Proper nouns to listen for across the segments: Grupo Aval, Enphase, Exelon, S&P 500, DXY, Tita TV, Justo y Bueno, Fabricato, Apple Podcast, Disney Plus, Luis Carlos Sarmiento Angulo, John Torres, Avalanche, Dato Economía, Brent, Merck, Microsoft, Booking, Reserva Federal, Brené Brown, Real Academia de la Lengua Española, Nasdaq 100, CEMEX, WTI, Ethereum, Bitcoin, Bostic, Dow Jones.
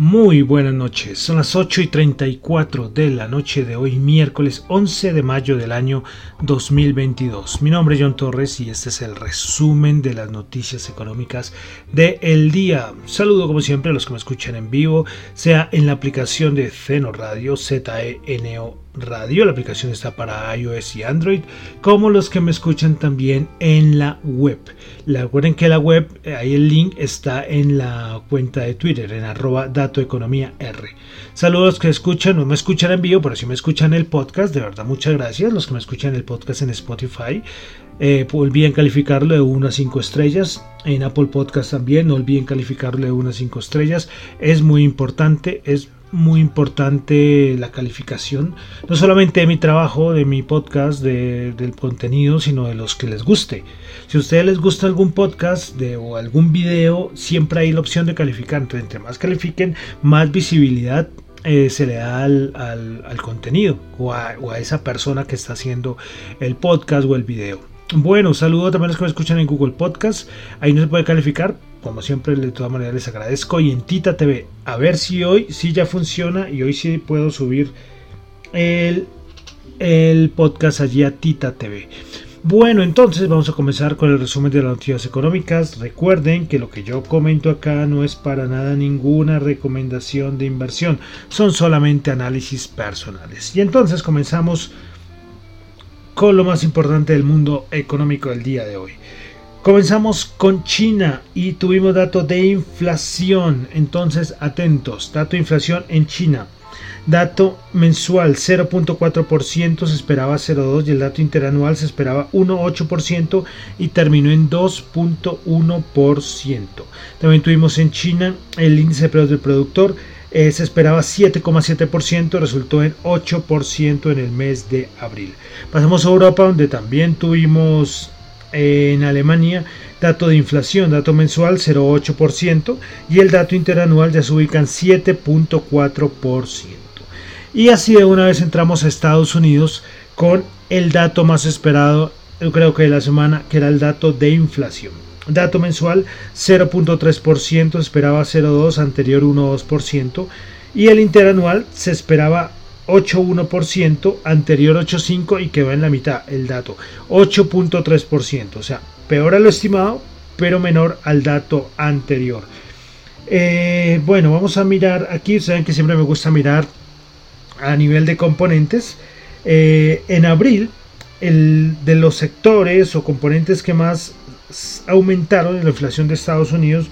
Muy buenas noches, son las 8:34 de la noche de hoy, miércoles 11 de mayo del año 2022. Mi nombre es John Torres y este es el resumen de las noticias económicas del día. Saludo como siempre a los que me escuchan en vivo, sea en la aplicación de Zeno Radio, ZENO Radio, la aplicación está para iOS y Android, como los que me escuchan también en la web. Recuerden que la web, ahí el link está en la cuenta de Twitter, en @datoeconomiaR. Saludos a los que escuchan, no me escuchan en vivo, pero sí me escuchan el podcast, de verdad muchas gracias. Los que me escuchan el podcast en Spotify, olviden calificarlo de 1 a 5 estrellas. En Apple Podcast también, no olviden calificarlo de 1 a 5 estrellas. Es muy importante, es muy importante la calificación, no solamente de mi trabajo, de mi podcast, del contenido, sino de los que les guste. Si a ustedes les gusta algún podcast o algún video, siempre hay la opción de calificar. Entonces, entre más califiquen, más visibilidad se le da al contenido o a esa persona que está haciendo el podcast o el video. Bueno, saludo también a los que me escuchan en Google Podcasts, ahí no se puede calificar, como siempre, de todas maneras les agradezco. Y en Tita TV, a ver si hoy sí ya funciona y hoy sí puedo subir el podcast allí a Tita TV. Bueno, entonces vamos a comenzar con el resumen de las noticias económicas. Recuerden que lo que yo comento acá no es para nada ninguna recomendación de inversión, son solamente análisis personales. Y entonces comenzamos con lo más importante del mundo económico del día de hoy. Comenzamos con China y tuvimos datos de inflación, entonces atentos. Dato de inflación en China, dato mensual 0.4%, se esperaba 0.2%, y el dato interanual se esperaba 1.8% y terminó en 2.1%. También tuvimos en China el índice de precios del productor, se esperaba 7.7%, resultó en 8% en el mes de abril. Pasamos a Europa, donde también tuvimos en Alemania dato de inflación, dato mensual 0.8% y el dato interanual ya se ubica en 7.4%. Y así de una vez entramos a Estados Unidos con el dato más esperado, yo creo que de la semana, que era el dato de inflación. Dato mensual 0.3%, esperaba 0.2%, anterior 1.2%, y el interanual se esperaba 8.1%, anterior 8.5% y quedó en la mitad el dato, 8.3%, o sea, peor a lo estimado, pero menor al dato anterior. Bueno, vamos a mirar aquí, saben que siempre me gusta mirar a nivel de componentes. En abril, de los sectores o componentes que más aumentaron en la inflación de Estados Unidos,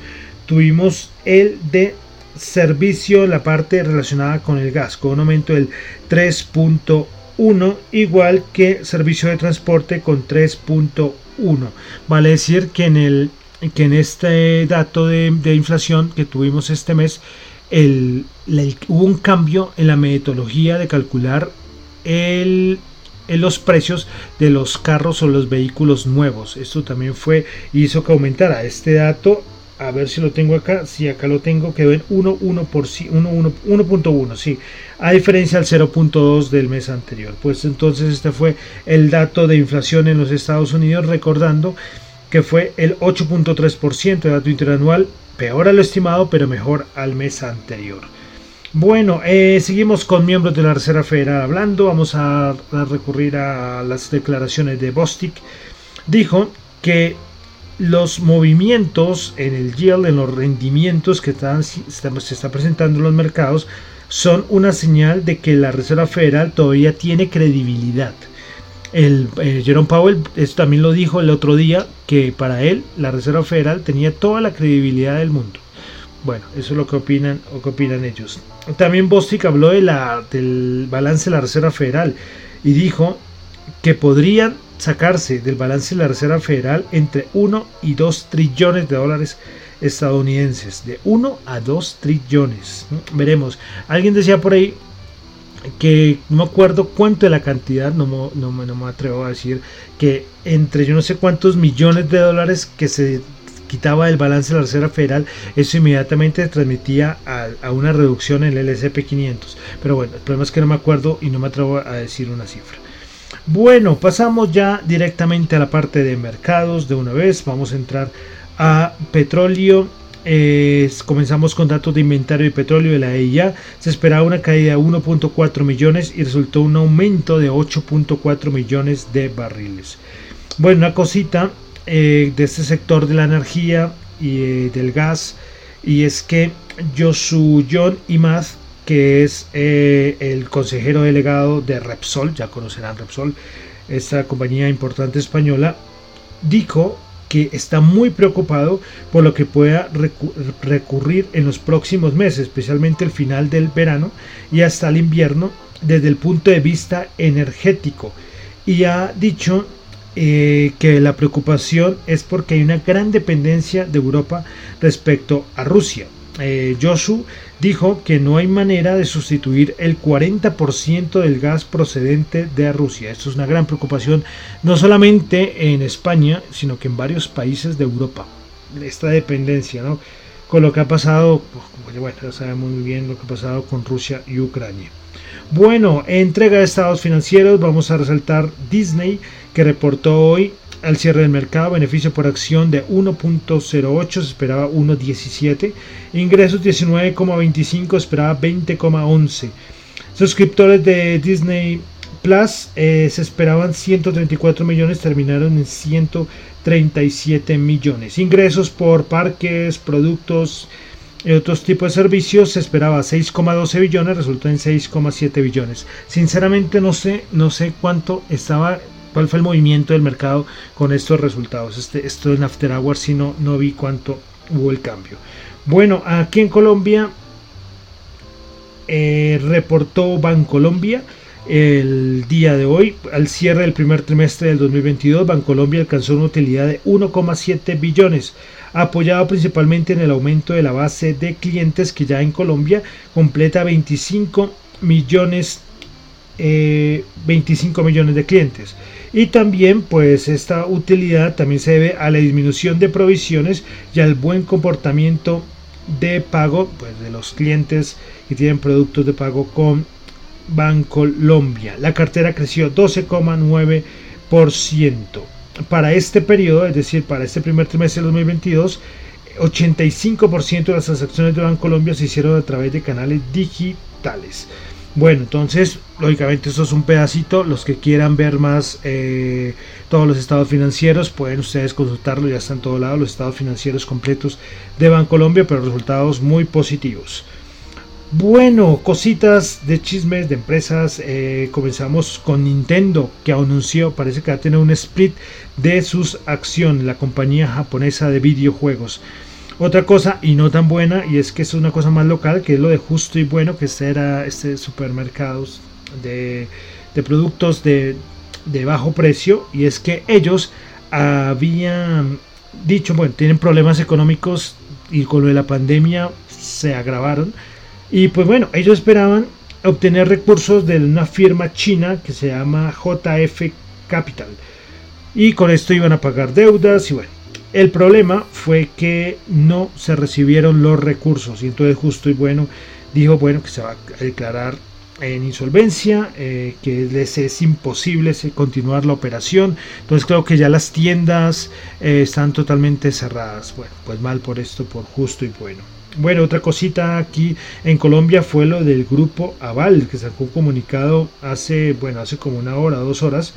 tuvimos el de servicio, la parte relacionada con el gas, con un aumento del 3.1%, igual que servicio de transporte con 3.1%. Vale decir que en este dato de inflación que tuvimos este mes, hubo un cambio en la metodología de calcular en los precios de los carros o los vehículos nuevos. Esto también hizo que aumentara este dato. A ver si lo tengo acá. Si acá lo tengo, quedó en 1.1%, sí, a diferencia del 0.2% del mes anterior. Pues entonces este fue el dato de inflación en los Estados Unidos, recordando que fue el 8.3% de dato interanual, peor a lo estimado pero mejor al mes anterior. Bueno, seguimos con miembros de la Reserva Federal hablando. Vamos a recurrir a las declaraciones de Bostic. Dijo que los movimientos en el yield, en los rendimientos que se está presentando en los mercados, son una señal de que la Reserva Federal todavía tiene credibilidad. Jerome Powell esto también lo dijo el otro día, que para él la Reserva Federal tenía toda la credibilidad del mundo. Bueno, eso es lo que opinan o que opinan ellos. También Bostic habló de del balance de la Reserva Federal y dijo que podrían sacarse del balance de la Reserva Federal entre 1 y 2 trillones de dólares estadounidenses, de 1 a 2 trillones. Veremos. Alguien decía por ahí que no me acuerdo cuánto de la cantidad, no me atrevo a decir, que entre yo no sé cuántos millones de dólares que se quitaba del balance de la Reserva Federal, eso inmediatamente se transmitía a una reducción en el S&P 500. Pero bueno, el problema es que no me acuerdo y no me atrevo a decir una cifra. Bueno, pasamos ya directamente a la parte de mercados de una vez. Vamos a entrar a petróleo. Comenzamos con datos de inventario de petróleo de la EIA. Se esperaba una caída de 1.4 millones y resultó un aumento de 8.4 millones de barriles. Bueno, una cosita de este sector de la energía y del gas, y es que Josu y más, que es el consejero delegado de Repsol, ya conocerán Repsol, esta compañía importante española, dijo que está muy preocupado por lo que pueda recurrir en los próximos meses, especialmente el final del verano y hasta el invierno, desde el punto de vista energético. Y ha dicho que la preocupación es porque hay una gran dependencia de Europa respecto a Rusia. Josu dijo que no hay manera de sustituir el 40% del gas procedente de Rusia. Esto es una gran preocupación, no solamente en España, sino que en varios países de Europa. Esta dependencia, ¿no? Con lo que ha pasado, bueno, ya sabemos muy bien lo que ha pasado con Rusia y Ucrania. Bueno, entrega de estados financieros, vamos a resaltar Disney, que reportó hoy al cierre del mercado beneficio por acción de 1.08, se esperaba 1.17, ingresos 19.25, esperaba 20.11, suscriptores de Disney Plus se esperaban 134 millones, terminaron en 137 millones, ingresos por parques, productos y otros tipos de servicios se esperaba 6.12 billones, resultó en 6.7 billones. Sinceramente no sé cuánto estaba, cuál fue el movimiento del mercado con estos resultados. Esto en After Hours, si no vi cuánto hubo el cambio. Bueno, aquí en Colombia reportó Bancolombia el día de hoy. Al cierre del primer trimestre del 2022, Bancolombia alcanzó una utilidad de 1,7 billones, apoyado principalmente en el aumento de la base de clientes, que ya en Colombia completa 25 millones de clientes, y también pues esta utilidad también se debe a la disminución de provisiones y al buen comportamiento de pago pues de los clientes que tienen productos de pago con Bancolombia. La cartera creció 12.9% para este periodo, es decir, para este primer trimestre de 2022. 85% de las transacciones de Bancolombia se hicieron a través de canales digitales. Bueno, entonces, lógicamente esto es un pedacito. Los que quieran ver más todos los estados financieros, pueden ustedes consultarlo, ya están en todo lado los estados financieros completos de Bancolombia, pero resultados muy positivos. Bueno, cositas de chismes de empresas. Comenzamos con Nintendo, que anunció, parece que va a tener un split de sus acciones, la compañía japonesa de videojuegos. Otra cosa, y no tan buena, y es que es una cosa más local, que es lo de Justo y Bueno, que era supermercados de productos de bajo precio, y es que ellos habían dicho, bueno, tienen problemas económicos y con lo de la pandemia se agravaron, y pues bueno, ellos esperaban obtener recursos de una firma china que se llama JF Capital, y con esto iban a pagar deudas, y bueno, el problema fue que no se recibieron los recursos, y entonces Justo y Bueno dijo, bueno, que se va a declarar en insolvencia, que les es imposible continuar la operación. Entonces creo que ya las tiendas están totalmente cerradas. Bueno, pues mal por esto, por Justo y Bueno. Bueno, otra cosita aquí en Colombia fue lo del Grupo Aval, que sacó un comunicado hace como una hora, 2 horas,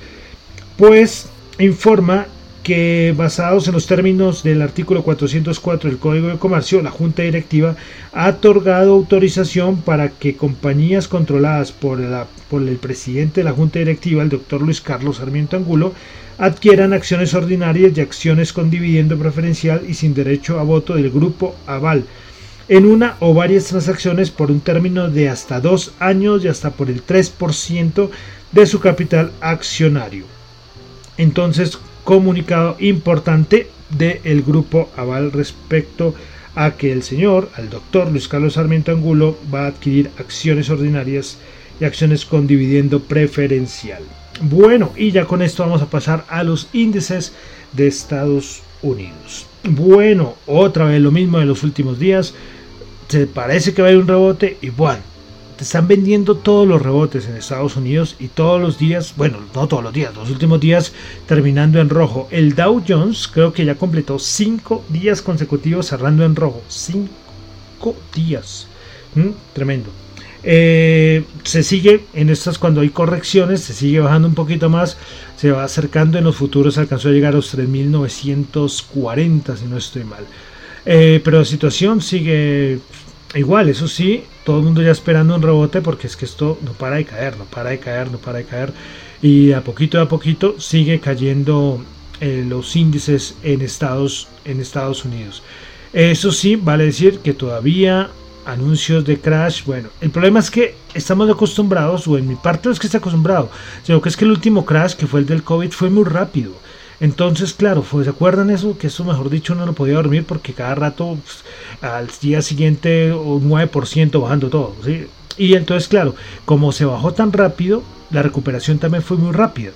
pues informa que basados en los términos del artículo 404 del Código de Comercio, la Junta Directiva ha otorgado autorización para que compañías controladas por el presidente de la Junta Directiva, el doctor Luis Carlos Sarmiento Angulo, adquieran acciones ordinarias y acciones con dividendo preferencial y sin derecho a voto del Grupo Aval. en una o varias transacciones por un término de hasta 2 años y hasta por el 3% de su capital accionario. Entonces, comunicado importante del Grupo Aval respecto a que el señor, al doctor Luis Carlos Sarmiento Angulo, va a adquirir acciones ordinarias y acciones con dividendo preferencial. Bueno, y ya con esto vamos a pasar a los índices de Estados Unidos. Bueno, otra vez lo mismo de los últimos días. Se parece que va a haber un rebote y bueno, te están vendiendo todos los rebotes en Estados Unidos y todos los días, bueno, no todos los días, los últimos días terminando en rojo. El Dow Jones creo que ya completó 5 días consecutivos cerrando en rojo. 5 días. Tremendo. Se sigue en estas, cuando hay correcciones se sigue bajando un poquito más, se va acercando. En los futuros alcanzó a llegar a los 3.940 si no estoy mal, pero la situación sigue igual. Eso sí, todo el mundo ya esperando un rebote, porque es que esto no para de caer, y a poquito sigue cayendo los índices en Estados Unidos. Eso sí, vale decir que todavía anuncios de crash. Bueno, el problema es que estamos acostumbrados, o en mi parte no es que esté acostumbrado, sino que es que el último crash, que fue el del COVID, fue muy rápido. Entonces, claro, ¿se acuerdan eso? Que eso, mejor dicho, uno no podía dormir porque cada rato, pues, al día siguiente un 9% bajando todo, ¿sí? Y entonces, claro, como se bajó tan rápido, la recuperación también fue muy rápida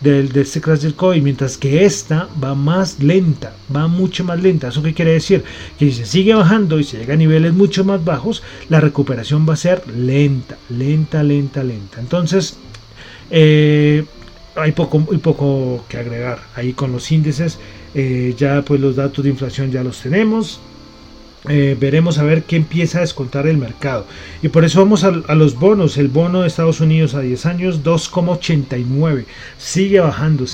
de este crash del COVID, mientras que esta va más lenta, va mucho más lenta. ¿Eso qué quiere decir? Que si se sigue bajando y se llega a niveles mucho más bajos, la recuperación va a ser lenta. Entonces, hay poco que agregar ahí con los índices. Ya pues los datos de inflación ya los tenemos. Veremos a ver qué empieza a descontar el mercado, y por eso vamos a los bonos. El bono de Estados Unidos a 10 años 2,89, sigue bajando,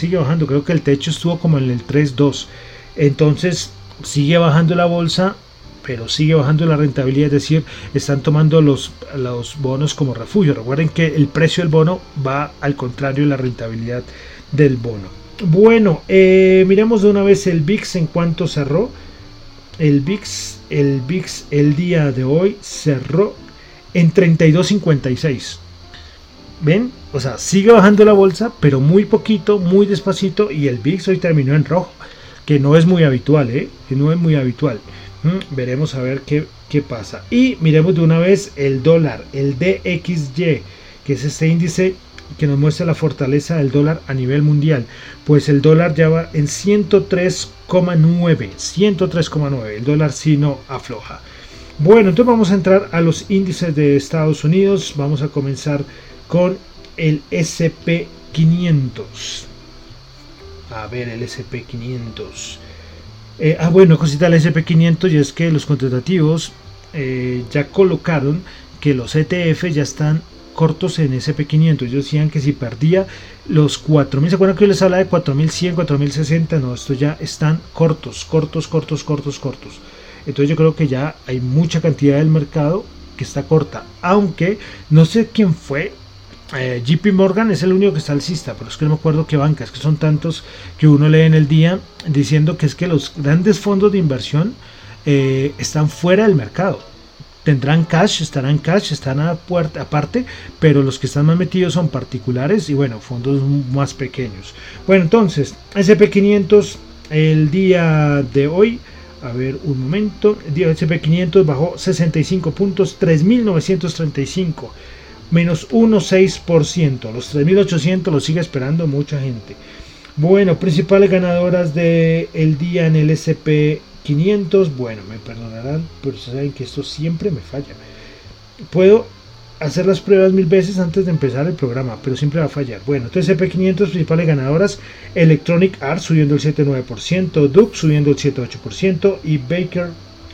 creo que el techo estuvo como en el 3,2, entonces sigue bajando la bolsa, pero sigue bajando la rentabilidad, es decir, están tomando los bonos como refugio. Recuerden que el precio del bono va al contrario de la rentabilidad del bono. Bueno, miremos de una vez el VIX en cuánto cerró. El VIX el día de hoy cerró en 32.56. ¿Ven? O sea, sigue bajando la bolsa, pero muy poquito, muy despacito. Y el VIX hoy terminó en rojo, que no es muy habitual, Veremos a ver qué pasa. Y miremos de una vez el dólar, el DXY, que es este índice que nos muestra la fortaleza del dólar a nivel mundial. Pues el dólar ya va en 103,9. El dólar sí no afloja. Bueno, entonces vamos a entrar a los índices de Estados Unidos. Vamos a comenzar con el S&P 500. A ver, el S&P 500. Bueno, cosita del S&P 500, y es que los contratativos ya colocaron que los ETF ya están cortos en S&P 500. Ellos decían que si perdía los 4.000, ¿se acuerdan que yo les hablaba de 4.100, 4.060? No, estos ya están cortos. Entonces yo creo que ya hay mucha cantidad del mercado que está corta, aunque no sé quién fue. JP Morgan es el único que está alcista, pero es que no me acuerdo qué banca, es que son tantos que uno lee en el día diciendo que es que los grandes fondos de inversión están fuera del mercado. Tendrán cash, estarán aparte, pero los que están más metidos son particulares y bueno, fondos más pequeños. Bueno, entonces, S&P 500 el día de hoy, a ver un momento, el día de S&P 500 bajó 65 puntos, 3.935, menos 1,6%, los 3.800 los sigue esperando mucha gente. Bueno, principales ganadoras del día en el S&P 500, bueno, me perdonarán, pero saben que esto siempre me falla. Puedo hacer las pruebas 1000 veces antes de empezar el programa, pero siempre va a fallar. Bueno, entonces S&P 500, principales ganadoras: Electronic Arts subiendo el 7,9%, Duke subiendo el 7,8% y Baker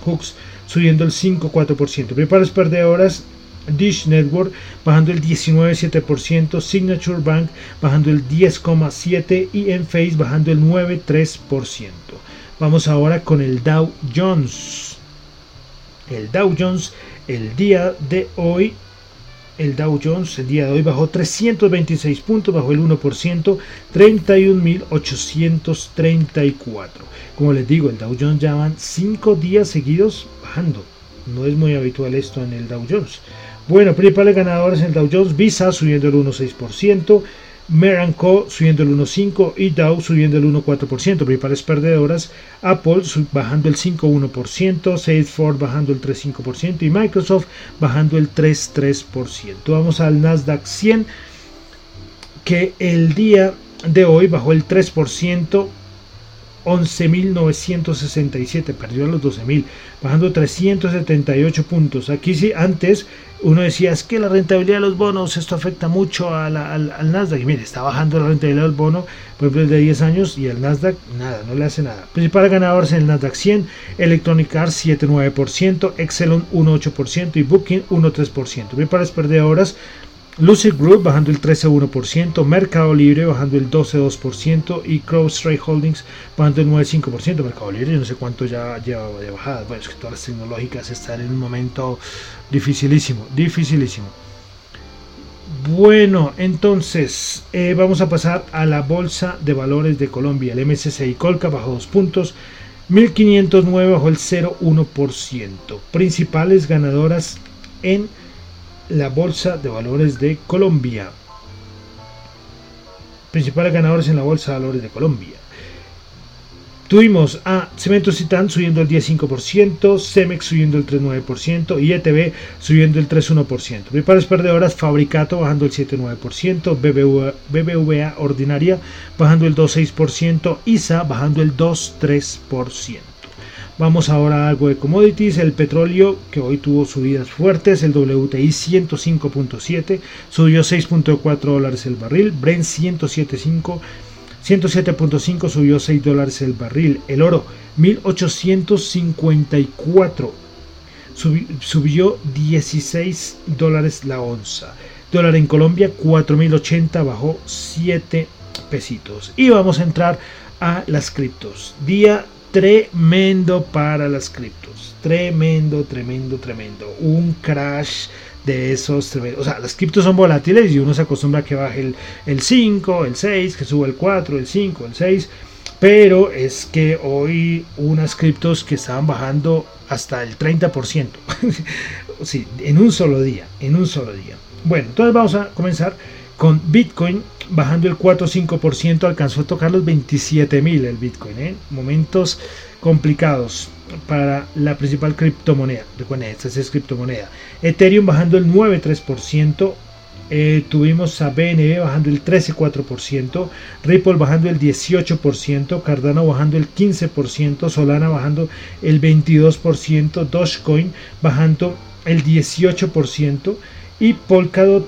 Hughes subiendo el 5,4%. Principales perdedoras: Dish Network bajando el 19,7%, Signature Bank bajando el 10,7% y Enphase bajando el 9,3%. Vamos ahora con el Dow Jones. El Dow Jones el día de hoy. El Dow Jones el día de hoy bajó 326 puntos, bajó el 1%, 31.834. Como les digo, el Dow Jones ya van 5 días seguidos bajando. No es muy habitual esto en el Dow Jones. Bueno, principales ganadores en el Dow Jones: Visa subiendo el 1,6%, Merck & Co subiendo el 1,5% y Dow subiendo el 1,4%. Principales perdedoras: Apple bajando el 5,1%, Salesforce bajando el 3,5% y Microsoft bajando el 3,3%. Vamos al Nasdaq 100, que el día de hoy bajó el 3%, 11.967, perdió a los 12.000, bajando 378 puntos. Aquí sí, antes uno decía, es que la rentabilidad de los bonos, esto afecta mucho al Nasdaq. Y mire, está bajando la rentabilidad del bono, por ejemplo, el de 10 años, y al Nasdaq nada, no le hace nada. Principales ganadores en el Nasdaq 100, Electronic Arts 7,9%, Exelon 1,8% y Booking 1,3%. Principales perdedoras: Lucid Group bajando el 13,1%, Mercado Libre bajando el 12,2% y CrowdStrike Holdings bajando el 9,5%. Mercado Libre, yo no sé cuánto ya lleva de bajada. Bueno, es que todas las tecnológicas están en un momento dificilísimo. Bueno, entonces vamos a pasar a la Bolsa de Valores de Colombia. El MSCI Colca bajó 2 puntos, 1.509 bajó el 0,1%. Principales ganadoras en la Bolsa de Valores de Colombia. Principales ganadores en la Bolsa de Valores de Colombia. Tuvimos a Cementos Titán subiendo el 10,5%, Cemex subiendo el 3,9% y ETB subiendo el 3,1%. Principales perdedoras: Fabricato bajando el 7,9%, BBVA Ordinaria bajando el 2,6%, ISA bajando el 2,3%. Vamos ahora a algo de commodities. El petróleo, que hoy tuvo subidas fuertes, el WTI 105.7, subió $6.4 el barril, Brent 107.5, subió $6 el barril, el oro 1854, subió $16 la onza, dólar en Colombia 4080, bajó 7 pesitos. Y vamos a entrar a las criptos. Día tremendo para las criptos, tremendo, un crash de esos tremendos. O sea, las criptos son volátiles y uno se acostumbra a que baje el 5, el 6, que suba el 4, el 5, el 6, pero es que hoy unas criptos que estaban bajando hasta el 30%, sí, en un solo día. Bueno, entonces vamos a comenzar con Bitcoin bajando el 4,5%, alcanzó a tocar los 27.000 el Bitcoin. Momentos complicados para la principal criptomoneda. Recuerden, esta es criptomoneda. Ethereum bajando el 9,3%. Tuvimos a BNB bajando el 13,4%, Ripple bajando el 18%, Cardano bajando el 15%, Solana bajando el 22%, Dogecoin bajando el 18% y Polkadot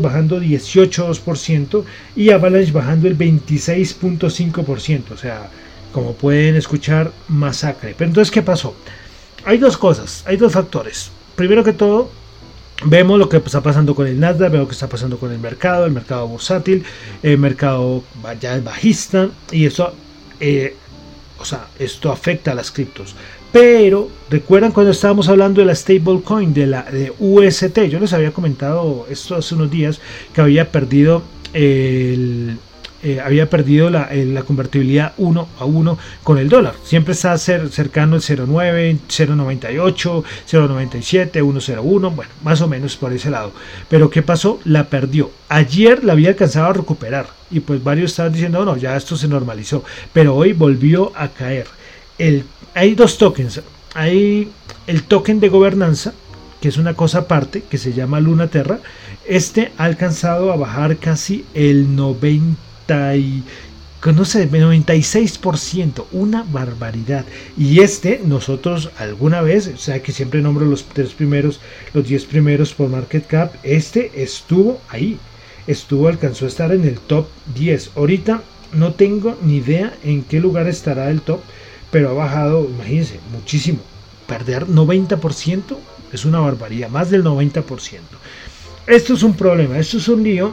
bajando 18,2% y Avalanche bajando el 26,5%. O sea, como pueden escuchar, masacre. Pero entonces, ¿qué pasó? Hay dos cosas, hay dos factores. Primero que todo, vemos lo que está pasando con el Nasdaq, vemos lo que está pasando con el mercado bursátil, el mercado ya es bajista, y eso, esto afecta a las criptos. Pero recuerdan cuando estábamos hablando de la stablecoin, de UST, yo les había comentado esto hace unos días, que había perdido la convertibilidad 1 a 1 con el dólar. Siempre está cercano el 0.9, 0.98, 0.97, 1.01, bueno, más o menos por ese lado. Pero ¿qué pasó? La perdió. Ayer la había alcanzado a recuperar y pues varios estaban diciendo, no, ya esto se normalizó. Pero hoy volvió a caer. Hay dos tokens. Hay el token de gobernanza, que es una cosa aparte, que se llama Luna Terra. Este ha alcanzado a bajar casi el 96%, una barbaridad. Y nosotros alguna vez, o sea que siempre nombro los 10 primeros por market cap, estuvo ahí, alcanzó a estar en el top 10. Ahorita no tengo ni idea en qué lugar estará el top, pero ha bajado, imagínense, muchísimo. Perder 90% es una barbaridad, más del 90%. Esto es un problema, esto es un lío,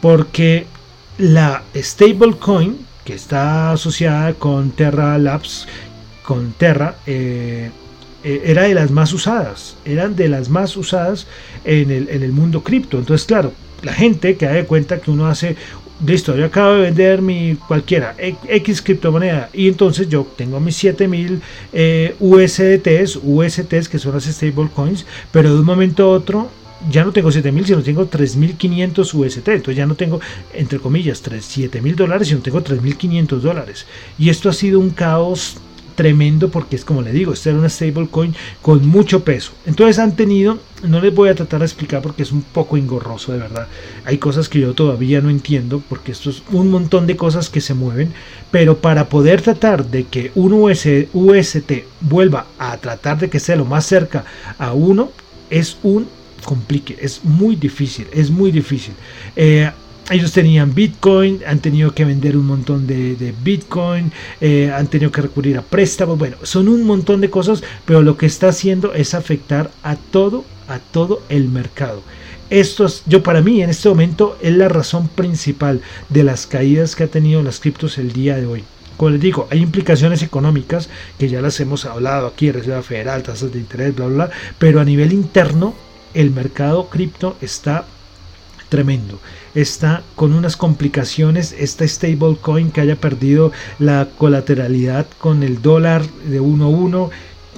porque la stablecoin que está asociada con Terra Labs, era de las más usadas, en el mundo cripto. Entonces, claro, la gente que da de cuenta que uno hace listo, yo acabo de vender mi cualquiera X criptomoneda y entonces yo tengo mis 7000 USTs, que son las stablecoins, pero de un momento a otro ya no tengo 7000, sino tengo 3500 UST. Entonces ya no tengo, entre comillas, $7000, sino tengo $3500. Y esto ha sido un caos tremendo, porque es como le digo, esta era una stablecoin con mucho peso. Entonces han tenido, no les voy a tratar de explicar porque es un poco engorroso, de verdad. Hay cosas que yo todavía no entiendo, porque esto es un montón de cosas que se mueven, pero para poder tratar de que un UST vuelva a tratar de que esté lo más cerca a uno, es un complique, es muy difícil, es muy difícil. Ellos tenían Bitcoin, han tenido que vender un montón de Bitcoin, han tenido que recurrir a préstamos, bueno, son un montón de cosas, pero lo que está haciendo es afectar a todo el mercado. Esto es, yo para mí en este momento es la razón principal de las caídas que ha tenido las criptos el día de hoy. Como les digo, hay implicaciones económicas que ya las hemos hablado aquí, Reserva Federal, tasas de interés, bla, bla, bla, pero a nivel interno el mercado cripto está tremendo, está con unas complicaciones. Esta stablecoin que haya perdido la colateralidad con el dólar de 1.1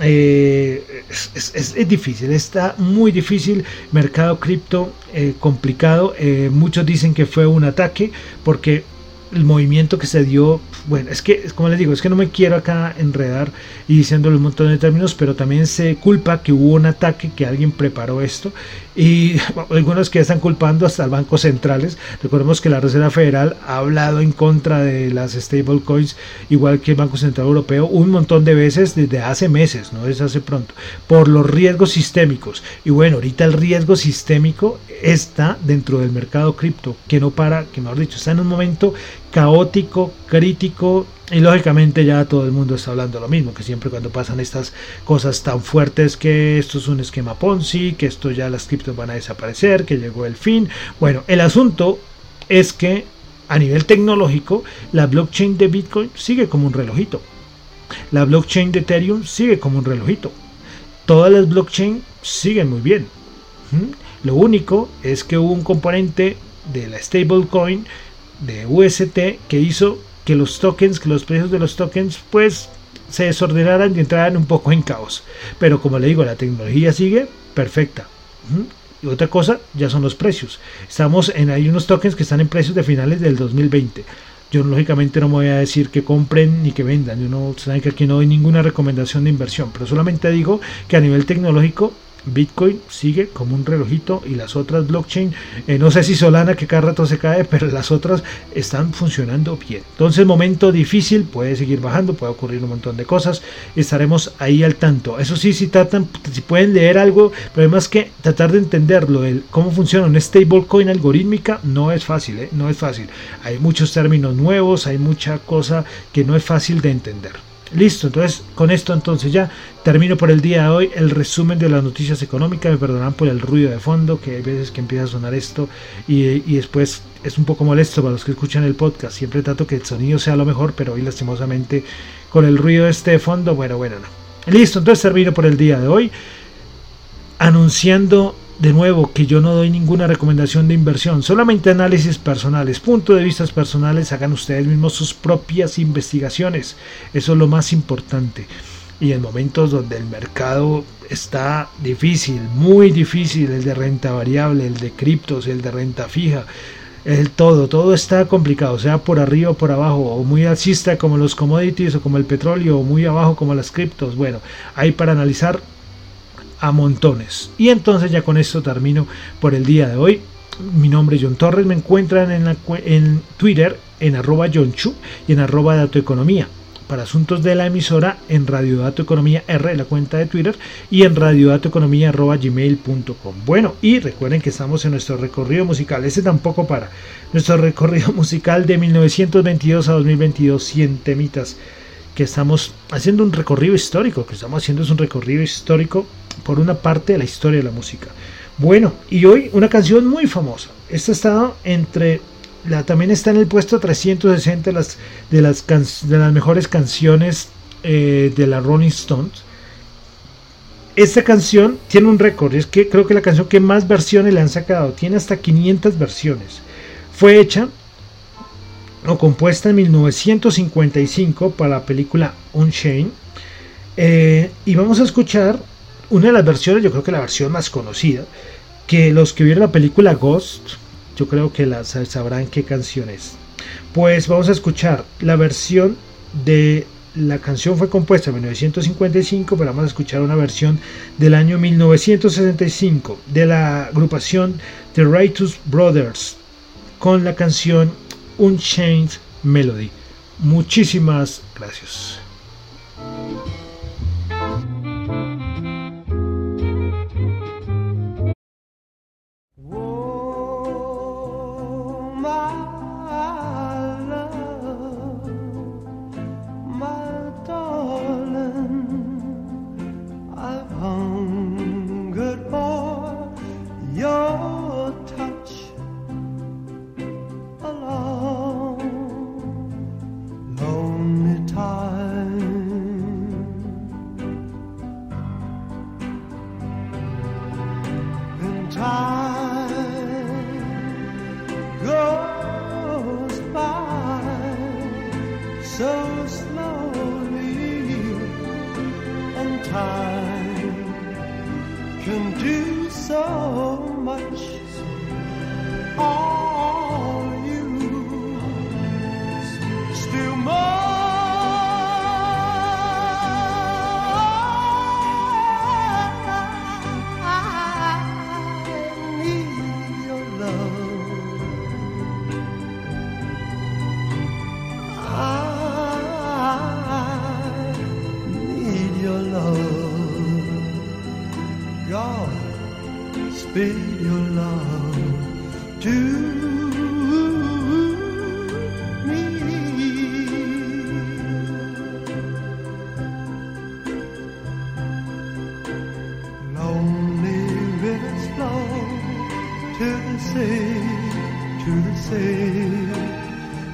es difícil, está muy difícil. Mercado cripto complicado. Muchos dicen que fue un ataque porque el movimiento que se dio, bueno, es que, como les digo, es que no me quiero acá enredar y diciéndole un montón de términos, pero también se culpa que hubo un ataque, que alguien preparó esto, y bueno, algunos que están culpando hasta bancos centrales. Recordemos que la Reserva Federal ha hablado en contra de las stablecoins, igual que el Banco Central Europeo, un montón de veces desde hace meses, no desde hace pronto, por los riesgos sistémicos. Y bueno, ahorita el riesgo sistémico está dentro del mercado cripto, que no para, que mejor dicho, está en un momento caótico, crítico, y lógicamente ya todo el mundo está hablando lo mismo, que siempre cuando pasan estas cosas tan fuertes, que esto es un esquema Ponzi, que esto ya las criptos van a desaparecer, que llegó el fin. Bueno, el asunto es que a nivel tecnológico la blockchain de Bitcoin sigue como un relojito, la blockchain de Ethereum sigue como un relojito, todas las blockchain siguen muy bien. Lo único es que hubo un componente de la stablecoin de UST que hizo que los tokens, que los precios de los tokens pues se desordenaran y entraran un poco en caos, pero como le digo, la tecnología sigue perfecta. Y otra cosa ya son los precios. Estamos en, hay unos tokens que están en precios de finales del 2020. Yo lógicamente no me voy a decir que compren ni que vendan, yo no, saben que aquí no doy ninguna recomendación de inversión, pero solamente digo que a nivel tecnológico Bitcoin sigue como un relojito y las otras blockchain, no sé si Solana, que cada rato se cae, pero las otras están funcionando bien. Entonces, momento difícil, puede seguir bajando, puede ocurrir un montón de cosas, estaremos ahí al tanto. Eso sí, si pueden leer algo, pero además que tratar de entenderlo, cómo funciona una stablecoin algorítmica, no es fácil, no es fácil. Hay muchos términos nuevos, hay mucha cosa que no es fácil de entender. Listo, entonces con esto entonces ya termino por el día de hoy el resumen de las noticias económicas. Me perdonarán por el ruido de fondo, que hay veces que empieza a sonar esto y después es un poco molesto para los que escuchan el podcast. Siempre trato que el sonido sea lo mejor, pero hoy lastimosamente con el ruido de fondo, bueno, no. Listo, entonces termino por el día de hoy anunciando de nuevo que yo no doy ninguna recomendación de inversión, solamente análisis personales, puntos de vista personales. Hagan ustedes mismos sus propias investigaciones, eso es lo más importante. Y en momentos donde el mercado está difícil, muy difícil, el de renta variable, el de criptos, el de renta fija, el todo está complicado, sea por arriba o por abajo, o muy alcista como los commodities o como el petróleo, o muy abajo como las criptos. Bueno, hay para analizar a montones. Y entonces ya con esto termino por el día de hoy. Mi nombre es John Torres, me encuentran en Twitter en @johnchu y en @datoeconomía. Para asuntos de la emisora en Radio Dato Economía R, la cuenta de Twitter, y en radiodatoeconomia@gmail.com. Bueno, y recuerden que estamos en nuestro recorrido musical, nuestro recorrido musical de 1922 a 2022, 100 temitas que estamos haciendo, un recorrido histórico, por una parte de la historia de la música. Bueno, y hoy una canción muy famosa. Esta está también está en el puesto 360 de las mejores canciones de la Rolling Stones. Esta canción tiene un récord, es que creo que la canción que más versiones le han sacado, tiene hasta 500 versiones. Fue hecha o compuesta en 1955 para la película Unchained. Y vamos a escuchar una de las versiones, yo creo que la versión más conocida, que los que vieron la película Ghost, yo creo que sabrán qué canción es. Pues vamos a escuchar la versión de... La canción fue compuesta en 1955, pero vamos a escuchar una versión del año 1965 de la agrupación The Righteous Brothers con la canción Unchained Melody. Muchísimas gracias.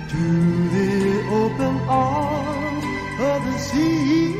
To the open arms of the sea.